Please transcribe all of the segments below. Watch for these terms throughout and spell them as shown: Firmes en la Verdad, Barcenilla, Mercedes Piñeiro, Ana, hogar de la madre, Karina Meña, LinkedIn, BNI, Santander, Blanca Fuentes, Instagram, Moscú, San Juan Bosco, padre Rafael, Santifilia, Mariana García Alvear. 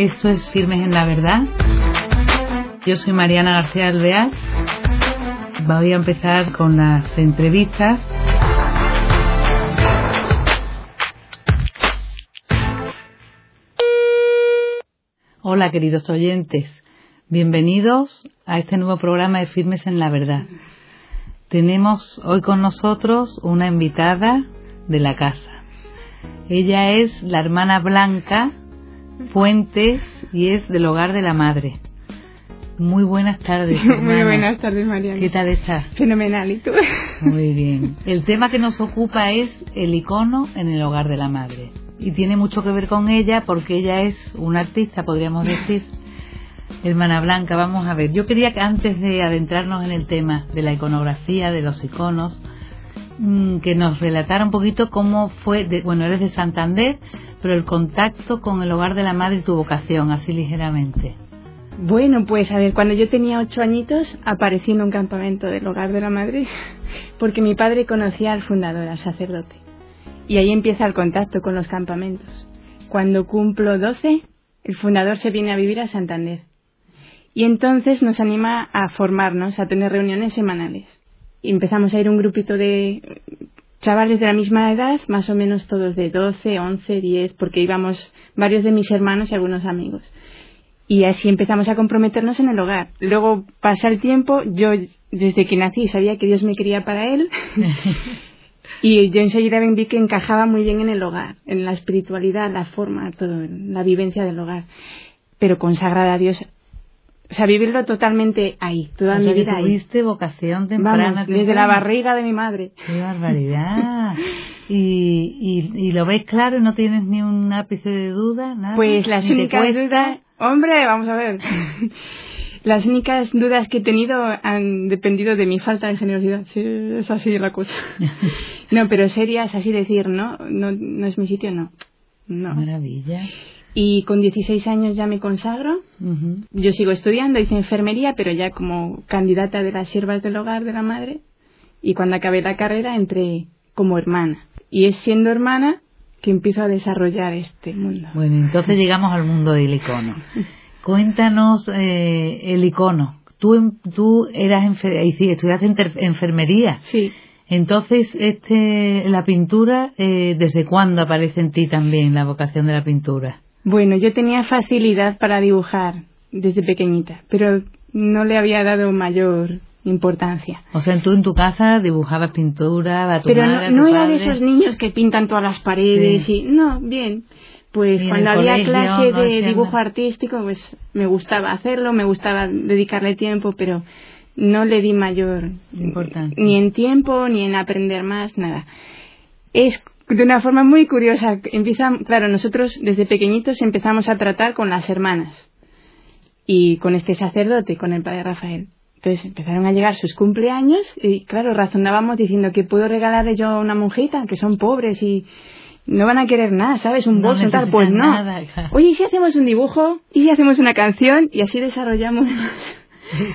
Esto es Firmes en la Verdad. Yo soy Mariana García Alvear. Voy a empezar con las entrevistas. Hola, queridos oyentes. Bienvenidos a este nuevo programa de Firmes en la Verdad. Tenemos hoy con nosotros una invitada de la casa. Ella es la hermana Blanca Fuentes y es del hogar de la madre. Muy buenas tardes, hermana. Muy buenas tardes, Mariana. ¿Qué tal estás? Fenomenal, ¿y tú? Muy bien. El tema que nos ocupa es el icono en el hogar de la madre. Y tiene mucho que ver con ella porque ella es una artista, podríamos decir. Hermana Blanca, vamos a ver. Yo quería que antes de adentrarnos en el tema de la iconografía, de los iconos, que nos relatara un poquito cómo fue... Bueno, eres de Santander, pero el contacto con el hogar de la madre y tu vocación, así ligeramente. Bueno, pues a ver, cuando yo tenía 8 añitos aparecí en un campamento del hogar de la madre porque mi padre conocía al fundador, al sacerdote, y ahí empieza el contacto con los campamentos. Cuando cumplo 12, el fundador se viene a vivir a Santander y entonces nos anima a formarnos, a tener reuniones semanales, y empezamos a ir un grupito de chavales de la misma edad, más o menos todos de 12, 11, 10, porque íbamos varios de mis hermanos y algunos amigos. Y así empezamos a comprometernos en el hogar. Luego pasa el tiempo, yo desde que nací sabía que Dios me quería para él y yo enseguida vi que encajaba muy bien en el hogar, en la espiritualidad, la forma, todo, la vivencia del hogar, pero consagrada a Dios. O sea, vivirlo totalmente ahí, toda mi vida ahí. Tuviste vocación temprana. Vamos, desde la barriga de mi madre. ¡Qué barbaridad! ¿Y lo ves claro? ¿No tienes ni un ápice de duda? ¿Nada? Pues las únicas dudas... Hombre, vamos a ver. Las únicas dudas que he tenido han dependido de mi falta de generosidad. Sí, es así la cosa. No, pero serias, así decir, ¿no? No es mi sitio, no. No. Maravilla. Y con 16 años ya me consagro. Uh-huh. Yo sigo estudiando, hice enfermería, pero ya como candidata de las siervas del hogar de la madre. Y cuando acabé la carrera entré como hermana. Y es siendo hermana que empiezo a desarrollar este mundo. Bueno, entonces llegamos al mundo del icono. Cuéntanos el icono. Tú estudiaste enfermería. Sí. Entonces, la pintura, ¿desde cuándo aparece en ti también la vocación de la pintura? Bueno, yo tenía facilidad para dibujar desde pequeñita, pero no le había dado mayor importancia. O sea, tú en tu casa dibujabas pintura, a tu madre, a tu padre. Pero no era de esos niños que pintan todas las paredes. Sí. No, bien. Pues cuando había clase de dibujo artístico, pues me gustaba hacerlo, me gustaba dedicarle tiempo, pero no le di mayor importancia. Ni en tiempo, ni en aprender más, nada. Es de una forma muy curiosa. Claro, nosotros desde pequeñitos empezamos a tratar con las hermanas y con este sacerdote, con el padre Rafael. Entonces empezaron a llegar sus cumpleaños y, claro, razonábamos diciendo que puedo regalarle yo a una monjita, que son pobres y no van a querer nada, ¿sabes? Un bolso y tal, pues no. Nada. Oye, ¿y si hacemos un dibujo? ¿Y si hacemos una canción? Y así desarrollamos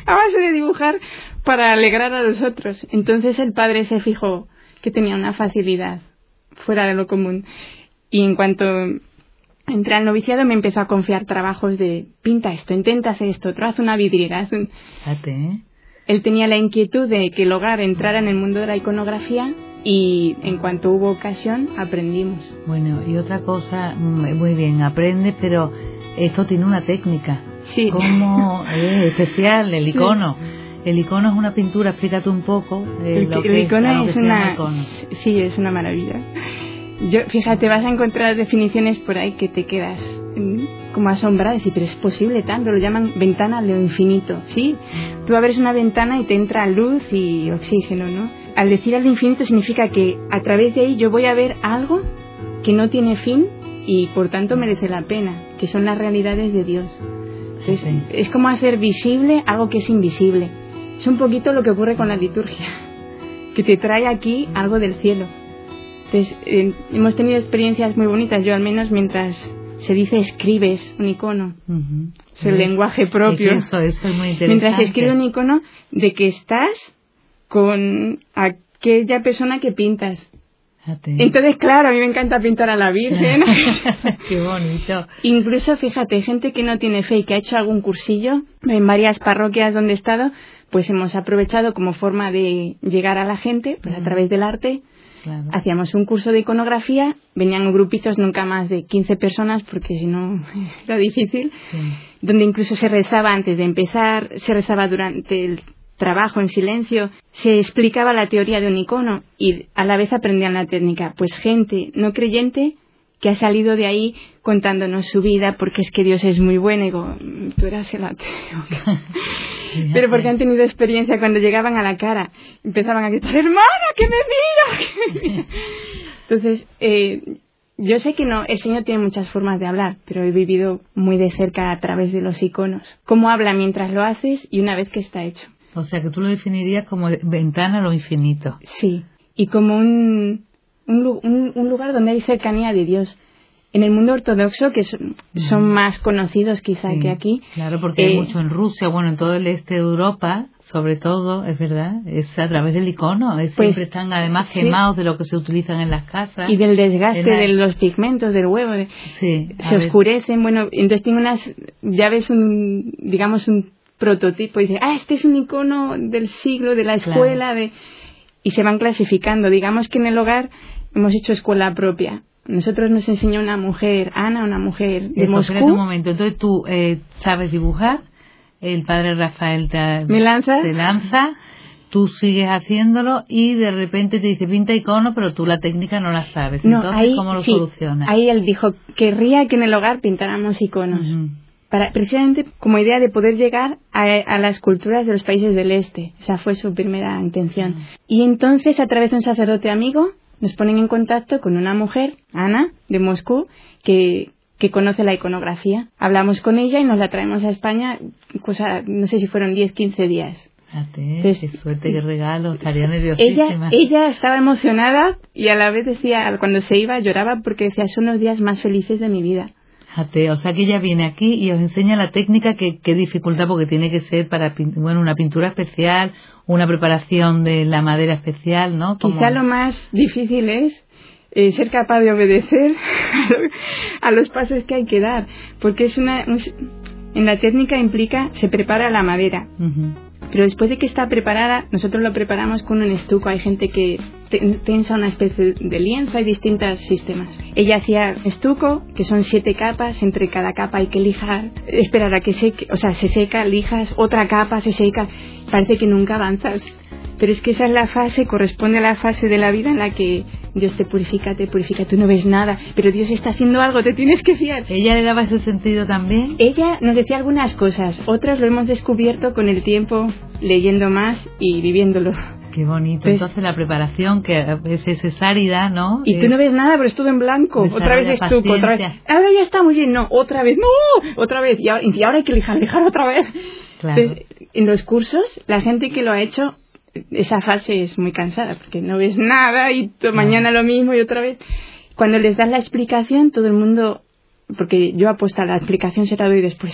a base de dibujar para alegrar a los otros. Entonces el padre se fijó que tenía una facilidad fuera de lo común. Y en cuanto entré al noviciado me empezó a confiar trabajos de pinta esto, intenta hacer esto, otro, haz una vidriera. Él tenía la inquietud de que el hogar entrara en el mundo de la iconografía y en cuanto hubo ocasión aprendimos. Bueno, y otra cosa, muy bien, aprendes, pero esto tiene una técnica. Sí. Como especial, el icono. Sí. El icono es una pintura, explícate un poco. El icono es una Sí, es una maravilla. Fíjate, vas a encontrar definiciones por ahí que te quedas como asombrada, decir, pero es posible tanto, lo llaman ventana de lo infinito, ¿sí? Tú abres una ventana y te entra luz y oxígeno, ¿no? Al decir al infinito significa que a través de ahí yo voy a ver algo que no tiene fin y por tanto merece la pena, que son las realidades de Dios. Entonces, sí. Es como hacer visible algo que es invisible. Es un poquito lo que ocurre con la liturgia, que te trae aquí algo del cielo. Entonces, hemos tenido experiencias muy bonitas, yo al menos, mientras se dice escribes un icono. Uh-huh. Es el lenguaje propio. Eso es muy interesante. Mientras escribes un icono de que estás con aquella persona que pintas. Entonces, claro, a mí me encanta pintar a la Virgen. Qué bonito. Incluso, fíjate, gente que no tiene fe y que ha hecho algún cursillo en varias parroquias donde he estado, pues hemos aprovechado como forma de llegar a la gente, pues a través del arte. Claro. Hacíamos un curso de iconografía, venían grupitos nunca más de 15 personas, porque si no era difícil, sí. Donde incluso se rezaba antes de empezar, se rezaba durante el trabajo en silencio, se explicaba la teoría de un icono y a la vez aprendían la técnica. Pues gente no creyente que ha salido de ahí contándonos su vida, porque es que Dios es muy bueno. Y digo, tú eras el ateo. Pero porque han tenido experiencia, cuando llegaban a la cara, empezaban a gritar, hermana, que me mira. Entonces, yo sé que no, el Señor tiene muchas formas de hablar, pero he vivido muy de cerca a través de los iconos. Cómo habla mientras lo haces y una vez que está hecho. O sea, que tú lo definirías como ventana a lo infinito. Sí, y como un lugar donde hay cercanía de Dios. En el mundo ortodoxo, que son más conocidos quizá, sí, que aquí. Claro, porque hay mucho en Rusia, bueno, en todo el este de Europa, sobre todo, es verdad, es a través del icono. Es, pues, siempre están además quemados, sí, de lo que se utilizan en las casas. Y del desgaste de los pigmentos del huevo. Sí. Se oscurecen, bueno, entonces tiene ya ves un prototipo y dice, este es un icono del siglo, de la escuela, claro, y se van clasificando. Digamos que en el hogar hemos hecho escuela propia. Nosotros nos enseñó una mujer, Ana, una mujer de Moscú. Espérate un momento. Entonces tú sabes dibujar, el padre Rafael te lanza, tú sigues haciéndolo y de repente te dice pinta icono, pero tú la técnica no la sabes. No, entonces, ¿cómo lo solucionas? Ahí él dijo, querría que en el hogar pintáramos iconos, para, precisamente como idea de poder llegar a las culturas de los países del este. Esa fue su primera intención. Y entonces, a través de un sacerdote amigo, nos ponen en contacto con una mujer, Ana, de Moscú, que conoce la iconografía. Hablamos con ella y nos la traemos a España, cosa, no sé si fueron 10, 15 días. Entonces, qué suerte, qué regalo, estaría nerviosísima. Ella estaba emocionada y a la vez decía, cuando se iba lloraba porque decía, son los días más felices de mi vida. O sea que ella viene aquí y os enseña la técnica, que dificultad, porque tiene que ser para una pintura especial, una preparación de la madera especial, ¿no? Como... Quizá lo más difícil es ser capaz de obedecer a los pasos que hay que dar, porque es en la técnica implica, se prepara la madera, pero después de que está preparada, nosotros lo preparamos con un estuco. Hay gente que tensa una especie de lienzo, hay distintos sistemas. Ella hacía estuco, que son 7 capas, entre cada capa hay que lijar, esperar a que seque, o sea, se seca, lijas, otra capa, se seca, parece que nunca avanzas. Pero es que esa es la fase, corresponde a la fase de la vida en la que Dios te purifica, tú no ves nada, pero Dios está haciendo algo, te tienes que fiar. ¿Ella le daba ese sentido también? Ella nos decía algunas cosas, otras lo hemos descubierto con el tiempo, leyendo más y viviéndolo. Qué bonito. Pues, entonces la preparación, que a veces es árida, ¿no? Y tú no ves nada, pero es todo en blanco. Otra vez estuco, otra vez. Ahora ya está muy bien, no, otra vez, no, otra vez. Y ahora hay que lijar otra vez. Claro. Entonces, en los cursos, la gente que lo ha hecho, esa fase es muy cansada, porque no ves nada y mañana lo mismo y otra vez. Cuando les das la explicación, todo el mundo, porque yo apuesto a la explicación, se la doy después.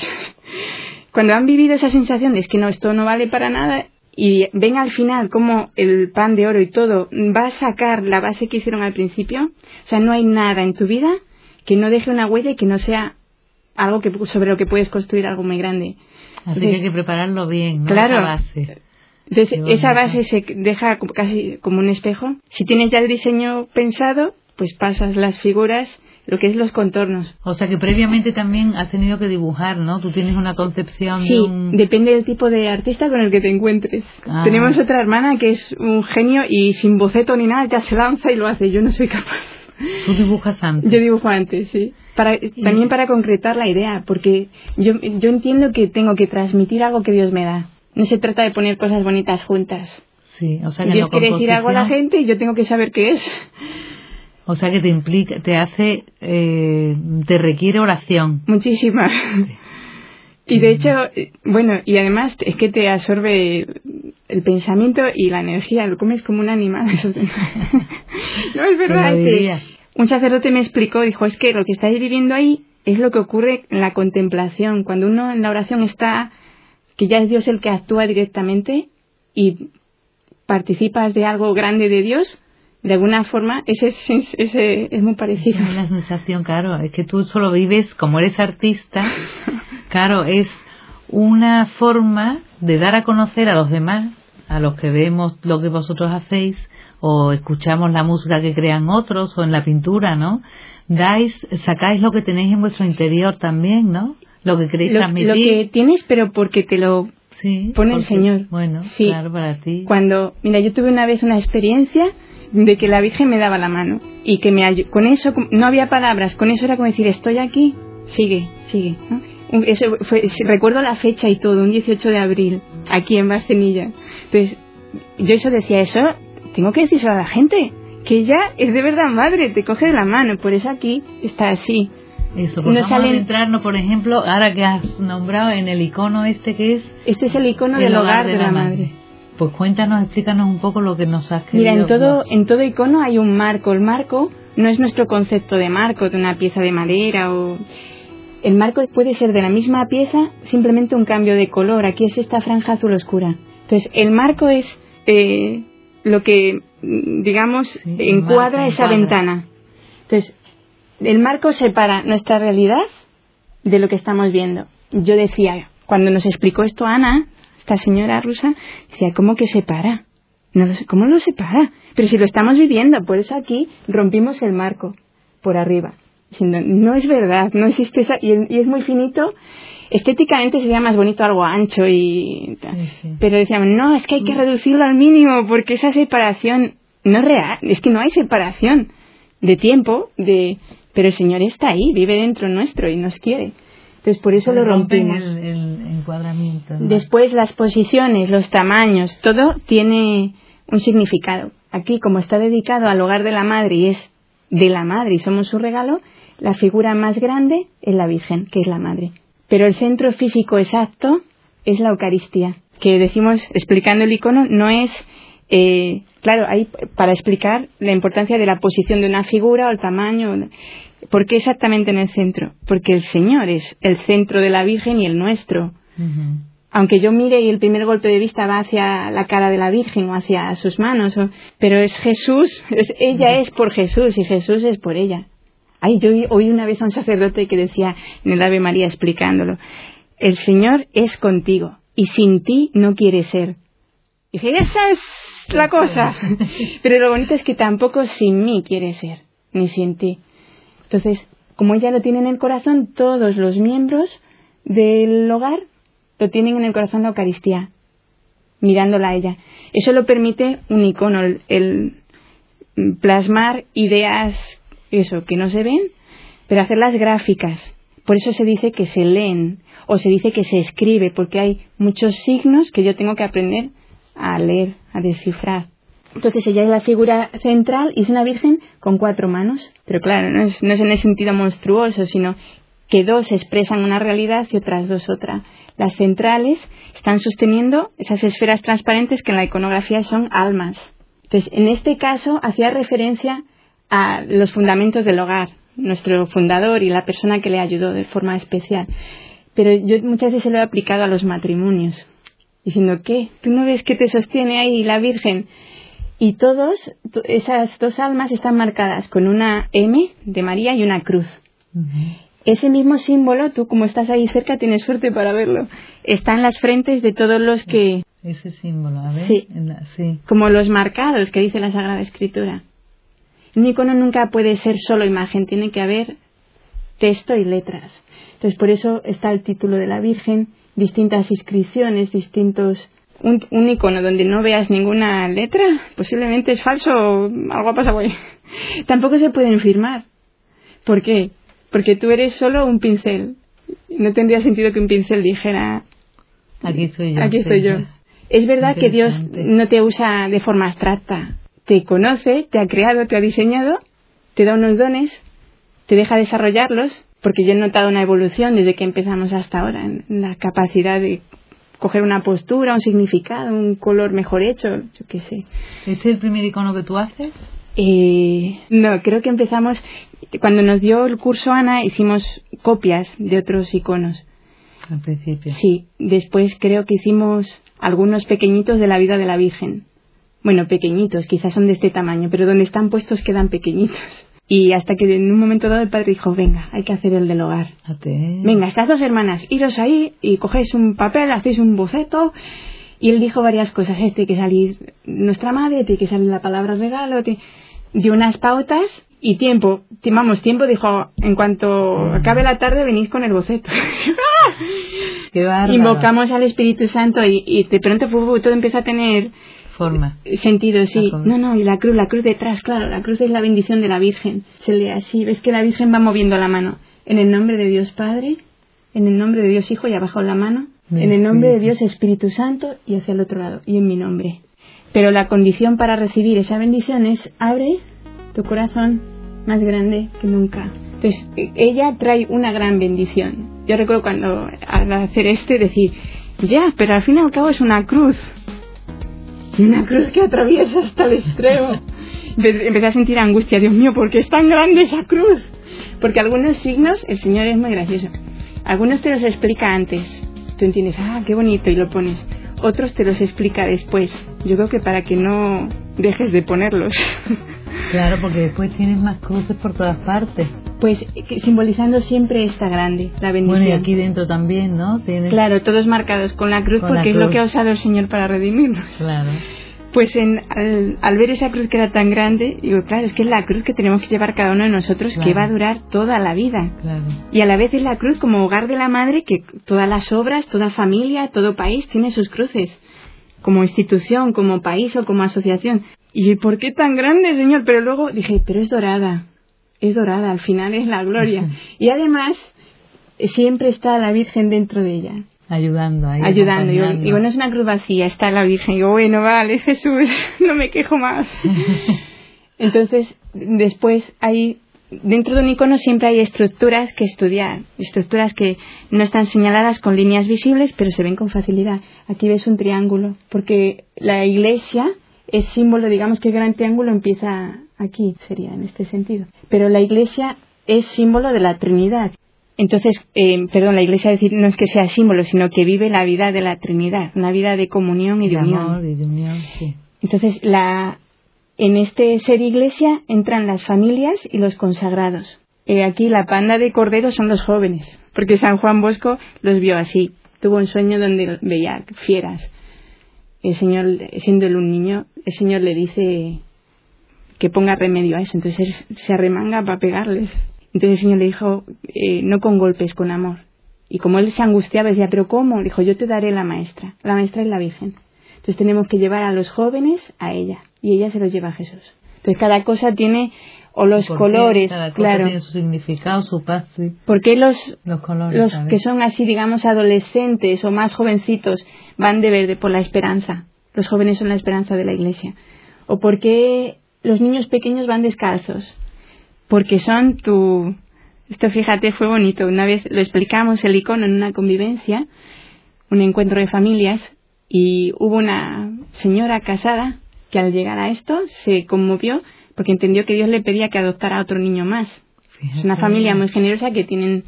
Cuando han vivido esa sensación de es que no, esto no vale para nada, y ven al final como el pan de oro y todo va a sacar la base que hicieron al principio. O sea, no hay nada en tu vida que no deje una huella y que no sea algo que, sobre lo que puedes construir algo muy grande. Así que hay que prepararlo bien, ¿no? Claro. La base. Entonces, esa base se deja casi como un espejo. Si tienes ya el diseño pensado, pues pasas las figuras, lo que es los contornos. O sea que previamente también has tenido que dibujar, ¿no? Tú tienes una concepción. Sí, depende del tipo de artista con el que te encuentres. Tenemos otra hermana que es un genio y sin boceto ni nada ya se lanza y lo hace. Yo no soy capaz. ¿Tú dibujas antes? Yo dibujo antes, sí. También para concretar la idea, porque yo entiendo que tengo que transmitir algo que Dios me da. No se trata de poner cosas bonitas juntas. Sí, o sea que Dios quiere decir algo a la gente y yo tengo que saber qué es. O sea que te implica, te hace, te requiere oración. Muchísima. Sí. Y de hecho, bueno, y además es que te absorbe el pensamiento y la energía. Lo comes como un animal. No, es verdad. Un sacerdote me explicó, dijo, es que lo que estáis viviendo ahí es lo que ocurre en la contemplación. Cuando uno en la oración está... que ya es Dios el que actúa directamente y participas de algo grande de Dios, de alguna forma ese es muy parecido. Es la sensación, claro, es que tú solo vives, como eres artista, claro, es una forma de dar a conocer a los demás, a los que vemos lo que vosotros hacéis o escuchamos la música que crean otros o en la pintura, ¿no? Sacáis lo que tenéis en vuestro interior también, ¿no? Lo que queréis transmitir. Lo que tienes, pero porque te lo pone el Señor. Bueno, sí, claro, para ti. Cuando, mira, yo tuve una vez una experiencia de que la Virgen me daba la mano y que con eso no había palabras, con eso era como decir, estoy aquí, sigue, ¿no? Eso fue, recuerdo la fecha y todo, un 18 de abril, aquí en Barcenilla. Entonces, yo decía, tengo que decirlo a la gente, que ella es de verdad madre, te coge de la mano, por eso aquí está así. Eso, pues no vamos a adentrarnos, por ejemplo, ahora que has nombrado en el icono que es... Este es el icono del hogar de la madre. Pues cuéntanos, explícanos un poco lo que nos has querido. Mira, en todo icono hay un marco. El marco no es nuestro concepto de marco, de una pieza de madera o... El marco puede ser de la misma pieza, simplemente un cambio de color. Aquí es esta franja azul oscura. Entonces, el marco es lo que, digamos, encuadra esa ventana. Entonces, el marco separa nuestra realidad de lo que estamos viendo. Yo decía, cuando nos explicó esto Ana, esta señora rusa, decía, ¿cómo que separa? ¿Cómo lo separa? Pero si lo estamos viviendo, por eso aquí rompimos el marco por arriba. No es verdad, no existe esa, y es muy finito. Estéticamente sería más bonito algo ancho y tal. Sí. Pero decíamos, no, es que hay que reducirlo al mínimo porque esa separación no es real, es que no hay separación de tiempo, pero el Señor está ahí, vive dentro nuestro y nos quiere. Entonces por eso lo rompimos. El encuadramiento, ¿no? Después las posiciones, los tamaños, todo tiene un significado. Aquí, como está dedicado al hogar de la madre y es de la madre y somos su regalo, la figura más grande es la Virgen, que es la madre. Pero el centro físico exacto es la Eucaristía, que decimos, explicando el icono, no es... claro, ahí para explicar la importancia de la posición de una figura o el tamaño. ¿Por qué exactamente en el centro? Porque el Señor es el centro de la Virgen y el nuestro. Uh-huh. Aunque yo mire y el primer golpe de vista va hacia la cara de la Virgen o hacia sus manos, pero es Jesús, ella es por Jesús y Jesús es por ella. Yo oí una vez a un sacerdote que decía en el Ave María explicándolo, el Señor es contigo y sin ti no quiere ser. Y dije, esa es la cosa. Pero lo bonito es que tampoco sin mí quiere ser, ni sin ti. Entonces, como ella lo tiene en el corazón, todos los miembros del hogar lo tienen en el corazón de la Eucaristía, mirándola a ella. Eso lo permite un icono, el plasmar ideas, eso, que no se ven, pero hacerlas gráficas. Por eso se dice que se leen o se dice que se escribe, porque hay muchos signos que yo tengo que aprender a leer, a descifrar. Entonces ella es la figura central y es una virgen con 4 manos. Pero claro, no es en el sentido monstruoso, sino que 2 expresan una realidad y otras 2 otra. Las centrales están sosteniendo esas esferas transparentes que en la iconografía son almas. Entonces, en este caso hacía referencia a los fundamentos del hogar, nuestro fundador y la persona que le ayudó de forma especial. Pero yo muchas veces lo he aplicado a los matrimonios, diciendo, ¿qué? ¿Tú no ves que te sostiene ahí la Virgen? Y esas 2 almas están marcadas con una M de María y una cruz. Uh-huh. Ese mismo símbolo, tú como estás ahí cerca tienes suerte para verlo, está en las frentes de todos los que... Ese símbolo, a ver... Sí, sí. Como los marcados que dice la Sagrada Escritura. Un icono nunca puede ser solo imagen, tiene que haber texto y letras. Entonces por eso está el título de la Virgen, distintas inscripciones, distintos... Un icono donde no veas ninguna letra, posiblemente es falso o algo ha pasado ahí. Tampoco se pueden firmar. ¿Por qué? Porque tú eres solo un pincel. No tendría sentido que un pincel dijera... Aquí estoy yo. Es verdad que Dios no te usa de forma abstracta. Te conoce, te ha creado, te ha diseñado, te da unos dones, te deja desarrollarlos, porque yo he notado una evolución desde que empezamos hasta ahora, en la capacidad de coger una postura, un significado, un color mejor hecho, yo qué sé. ¿Este es el primer icono que tú haces? No, creo que empezamos... Cuando nos dio el curso Ana, hicimos copias de otros iconos. Al principio. Sí, después creo que hicimos algunos pequeñitos de la vida de la Virgen. bueno, pequeñitos, quizás son de este tamaño, pero donde están puestos quedan pequeñitos. Y hasta que en un momento dado el padre dijo, venga, hay que hacer el del hogar. Venga, estas dos hermanas, iros ahí y cogéis un papel, hacéis un boceto. Y él dijo varias cosas, tiene que salir nuestra madre, tiene que salir la palabra regalo, dio unas pautas y tiempo, vamos, tiempo, dijo, en cuanto acabe la tarde venís con el boceto. Qué bárbaro. Invocamos al Espíritu Santo y de pronto todo empieza a tener... forma. Sentido, sí. Forma. No, y la cruz detrás, claro, la cruz es la bendición de la Virgen. Se lee así, ves que la Virgen va moviendo la mano. En el nombre de Dios Padre, en el nombre de Dios Hijo, y abajo la mano, en el nombre de Dios Espíritu Santo, y hacia el otro lado, y en mi nombre. Pero la condición para recibir esa bendición es, abre tu corazón más grande que nunca. Entonces, ella trae una gran bendición. Yo recuerdo cuando, al hacer decir, ya, pero al fin y al cabo es una cruz. Una cruz que atraviesa hasta el extremo. Empecé a sentir angustia. Dios mío, ¿por qué es tan grande esa cruz? Porque algunos signos, el Señor es muy gracioso. Algunos te los explica antes. Tú entiendes, ah, qué bonito, y lo pones. Otros te los explica después. Yo creo que para que no dejes de ponerlos. Claro, porque después tienes más cruces por todas partes. Pues simbolizando siempre esta grande, la bendición. Bueno, y aquí dentro también, ¿no? Tienes... Claro, todos marcados con la cruz, con porque la cruz es lo que ha usado el Señor para redimirnos. Claro. Pues al ver esa cruz que era tan grande, digo, claro, es que es la cruz que tenemos que llevar cada uno de nosotros, claro, que va a durar toda la vida. Claro. Y a la vez es la cruz como hogar de la madre, que todas las obras, toda familia, todo país tiene sus cruces. Como institución, como país o como asociación. Y ¿por qué tan grande, Señor? Pero luego dije, pero es dorada. Es dorada, al final es la gloria. Y además, siempre está la Virgen dentro de ella. Ayudando. Digo, no es una cruz vacía, está la Virgen. Digo, bueno, vale, Jesús, no me quejo más. Entonces, después hay... Dentro de un icono siempre hay estructuras que estudiar, estructuras que no están señaladas con líneas visibles, pero se ven con facilidad. Aquí ves un triángulo, porque la iglesia es símbolo, digamos que el gran triángulo empieza aquí, sería en este sentido. Pero la iglesia es símbolo de la Trinidad. Entonces, la iglesia no es que sea símbolo, sino que vive la vida de la Trinidad, una vida de comunión y de unión. Amor y de unión, sí. Entonces, en este ser iglesia entran las familias y los consagrados. Aquí la panda de corderos son los jóvenes, porque San Juan Bosco los vio así. Tuvo un sueño donde veía fieras. El Señor, siendo él un niño, el Señor le dice que ponga remedio a eso. Entonces él se arremanga para pegarles. Entonces el Señor le dijo, no con golpes, con amor. Y como él se angustiaba, decía, ¿pero cómo? Dijo, yo te daré la maestra. La maestra es la Virgen. Entonces tenemos que llevar a los jóvenes a ella. Y ella se los lleva a Jesús. Entonces cada cosa tiene, o los colores, cada cosa, claro, tiene su significado, su paz, sí. Porque los colores, los que son así, digamos, adolescentes o más jovencitos, van de verde por la esperanza. Los jóvenes son la esperanza de la iglesia. O porque los niños pequeños van descalzos. Porque son tu... Esto, fíjate, fue bonito. Una vez lo explicamos, el icono, en una convivencia, un encuentro de familias, y hubo una señora casada que al llegar a esto se conmovió porque entendió que Dios le pedía que adoptara a otro niño más. Fíjate. Es una familia muy generosa que tienen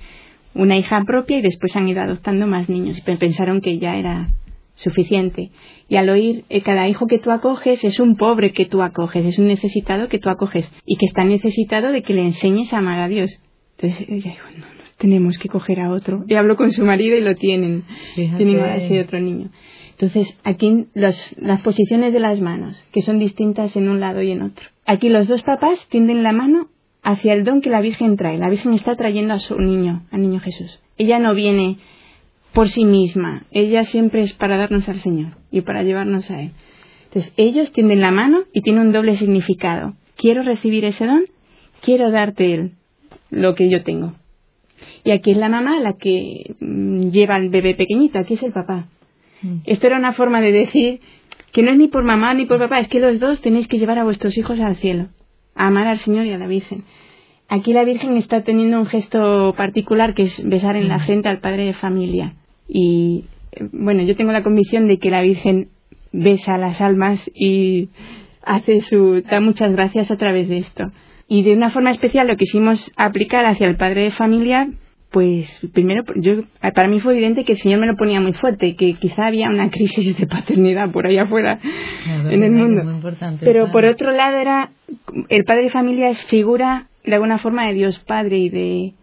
una hija propia y después han ido adoptando más niños. Pensaron que ya era suficiente. Y al oír, cada hijo que tú acoges es un pobre que tú acoges, es un necesitado que tú acoges y que está necesitado de que le enseñes a amar a Dios. Entonces ella dijo, no, tenemos que coger a otro. Y habló con su marido y lo tienen. Fíjate. Tienen a ese otro niño. Entonces, aquí las posiciones de las manos, que son distintas en un lado y en otro. Aquí los dos papás tienden la mano hacia el don que la Virgen trae. La Virgen está trayendo a su niño, al niño Jesús. Ella no viene por sí misma. Ella siempre es para darnos al Señor y para llevarnos a Él. Entonces, ellos tienden la mano y tiene un doble significado. Quiero recibir ese don, quiero darte Él, lo que yo tengo. Y aquí es la mamá la que lleva al bebé pequeñito, aquí es el papá. Esto era una forma de decir que no es ni por mamá ni por papá, es que los dos tenéis que llevar a vuestros hijos al cielo, a amar al Señor y a la Virgen. Aquí la Virgen está teniendo un gesto particular que es besar en la frente al padre de familia. Y bueno, yo tengo la convicción de que la Virgen besa las almas y da muchas gracias a través de esto. Y de una forma especial lo quisimos aplicar hacia el padre de familia Pues primero, para mí fue evidente que el Señor me lo ponía muy fuerte, que quizá había una crisis de paternidad por allá afuera, claro, en el mundo. Muy importante, pero por otro lado, era el padre de familia es figura de alguna forma de Dios Padre y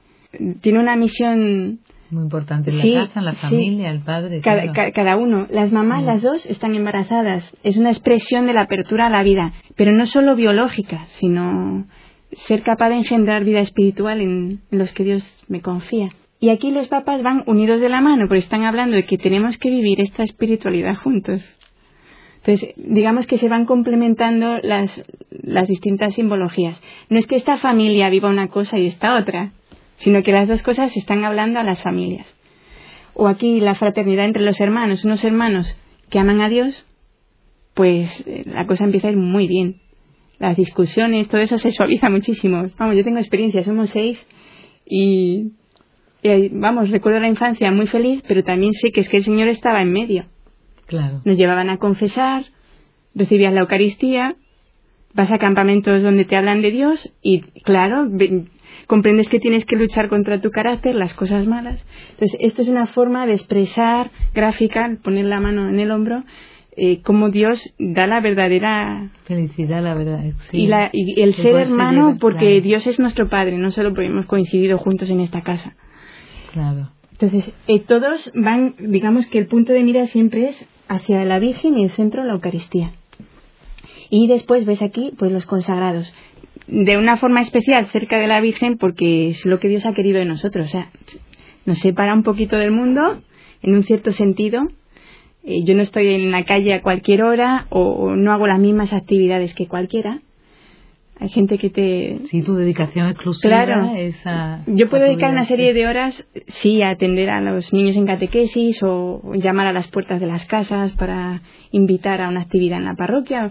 tiene una misión muy importante en la casa, en la familia, el padre. Claro. Cada uno. Las mamás, las dos, están embarazadas. Es una expresión de la apertura a la vida, pero no solo biológica, sino ser capaz de engendrar vida espiritual en los que Dios me confía. Y aquí los papas van unidos de la mano, porque están hablando de que tenemos que vivir esta espiritualidad juntos. Entonces, digamos que se van complementando las distintas simbologías. No es que esta familia viva una cosa y esta otra, sino que las dos cosas están hablando a las familias. O aquí la fraternidad entre los hermanos, unos hermanos que aman a Dios, pues la cosa empieza a ir muy bien. Las discusiones, todo eso se suaviza muchísimo. Vamos, yo tengo experiencia, somos 6 y vamos, recuerdo la infancia muy feliz, pero también sé que es que el Señor estaba en medio. Claro. Nos llevaban a confesar, recibías la Eucaristía, vas a campamentos donde te hablan de Dios y, claro, comprendes que tienes que luchar contra tu carácter, las cosas malas. Entonces, esto es una forma de expresar gráfica, poner la mano en el hombro, cómo Dios da la verdadera felicidad, la verdad, sí. Y el ser hermano, llevar, porque claro, Dios es nuestro Padre, no solo porque hemos coincidido juntos en esta casa. Claro. Entonces, todos van, digamos que el punto de mira siempre es hacia la Virgen y el centro la Eucaristía. Y después ves aquí, pues los consagrados, de una forma especial cerca de la Virgen, porque es lo que Dios ha querido de nosotros. O sea, nos separa un poquito del mundo, en un cierto sentido. Yo no estoy en la calle a cualquier hora o no hago las mismas actividades que cualquiera. Hay gente que te... Sí, tu dedicación exclusiva. Claro. Yo puedo dedicar una serie de horas, sí, a atender a los niños en catequesis o llamar a las puertas de las casas para invitar a una actividad en la parroquia.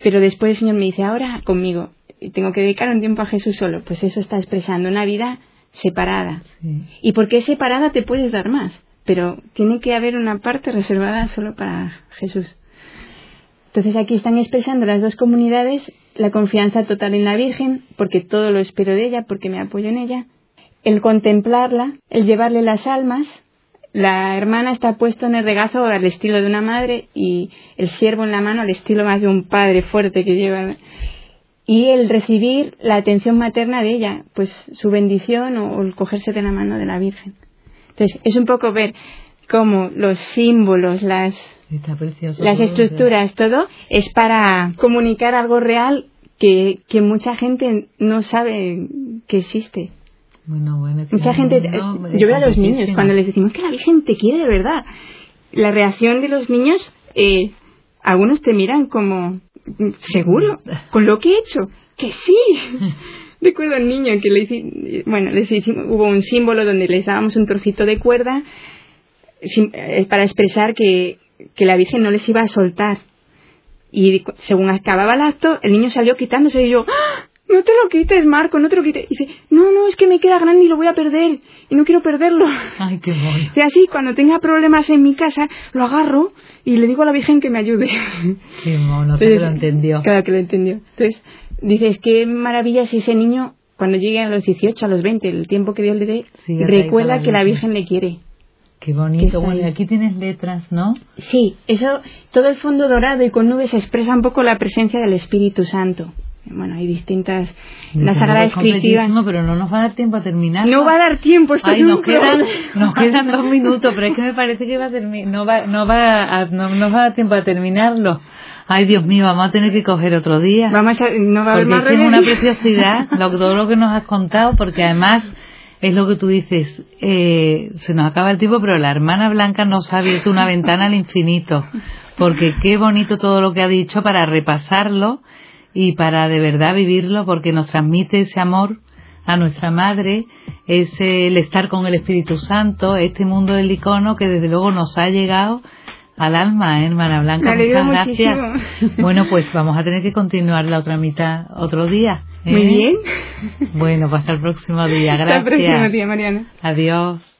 Pero después el Señor me dice, ahora conmigo, tengo que dedicar un tiempo a Jesús solo. Pues eso está expresando una vida separada. Sí. Y porque es separada te puedes dar más, pero tiene que haber una parte reservada solo para Jesús. Entonces aquí están expresando las dos comunidades la confianza total en la Virgen, porque todo lo espero de ella, porque me apoyo en ella. El contemplarla, el llevarle las almas. La hermana está puesta en el regazo al estilo de una madre y el siervo en la mano al estilo más de un padre fuerte que lleva. Y el recibir la atención materna de ella, pues su bendición o el cogerse de la mano de la Virgen. Entonces, es un poco ver cómo los símbolos, las estructuras, todo, es para comunicar algo real que mucha gente no sabe que existe. Bueno, mucha gente, yo veo a los niños, cuando les decimos que la Virgen te quiere de verdad, la reacción de los niños, algunos te miran como, ¿seguro? ¿Con lo que he hecho? ¡Que sí! Recuerdo al niño que hubo un símbolo donde les dábamos un trocito de cuerda para expresar que la Virgen no les iba a soltar. Y según acababa el acto, el niño salió quitándose y yo, ¡ah! No te lo quites, Marco, no te lo quites. Y dice, no, es que me queda grande y lo voy a perder. Y no quiero perderlo. Ay, qué bueno. Y así, cuando tenga problemas en mi casa, lo agarro y le digo a la Virgen que me ayude. Qué mono, se lo entendió. Claro que lo entendió. Entonces, dices, qué maravilla si ese niño, cuando llegue a los 18, a los 20, el tiempo que Dios le dé, sí, recuerda que la Virgen le quiere. Qué bonito. Bueno, y aquí tienes letras, ¿no? Sí, eso, todo el fondo dorado y con nubes expresa un poco la presencia del Espíritu Santo. Bueno, hay distintas... La Sagrada Escritura... Pero no nos va a dar tiempo a terminar. No va a dar tiempo, esto es un programa. Nos quedan 2 minutos, pero es que me parece que va a terminar. No nos va a dar tiempo a terminarlo. Ay, Dios mío, vamos a tener que coger otro día. No va a haber más reunión. Porque es una preciosidad todo lo que nos has contado, porque además... Es lo que tú dices, se nos acaba el tiempo, pero la hermana Blanca nos ha abierto una ventana al infinito, porque qué bonito todo lo que ha dicho para repasarlo y para de verdad vivirlo, porque nos transmite ese amor a nuestra madre, es el estar con el Espíritu Santo, este mundo del icono que desde luego nos ha llegado al alma, hermana Blanca. Muchas gracias. Muchísimo. Bueno, pues vamos a tener que continuar la otra mitad otro día. Muy bien. Bueno, hasta el próximo día. Gracias. Hasta el próximo día, Mariana. Adiós.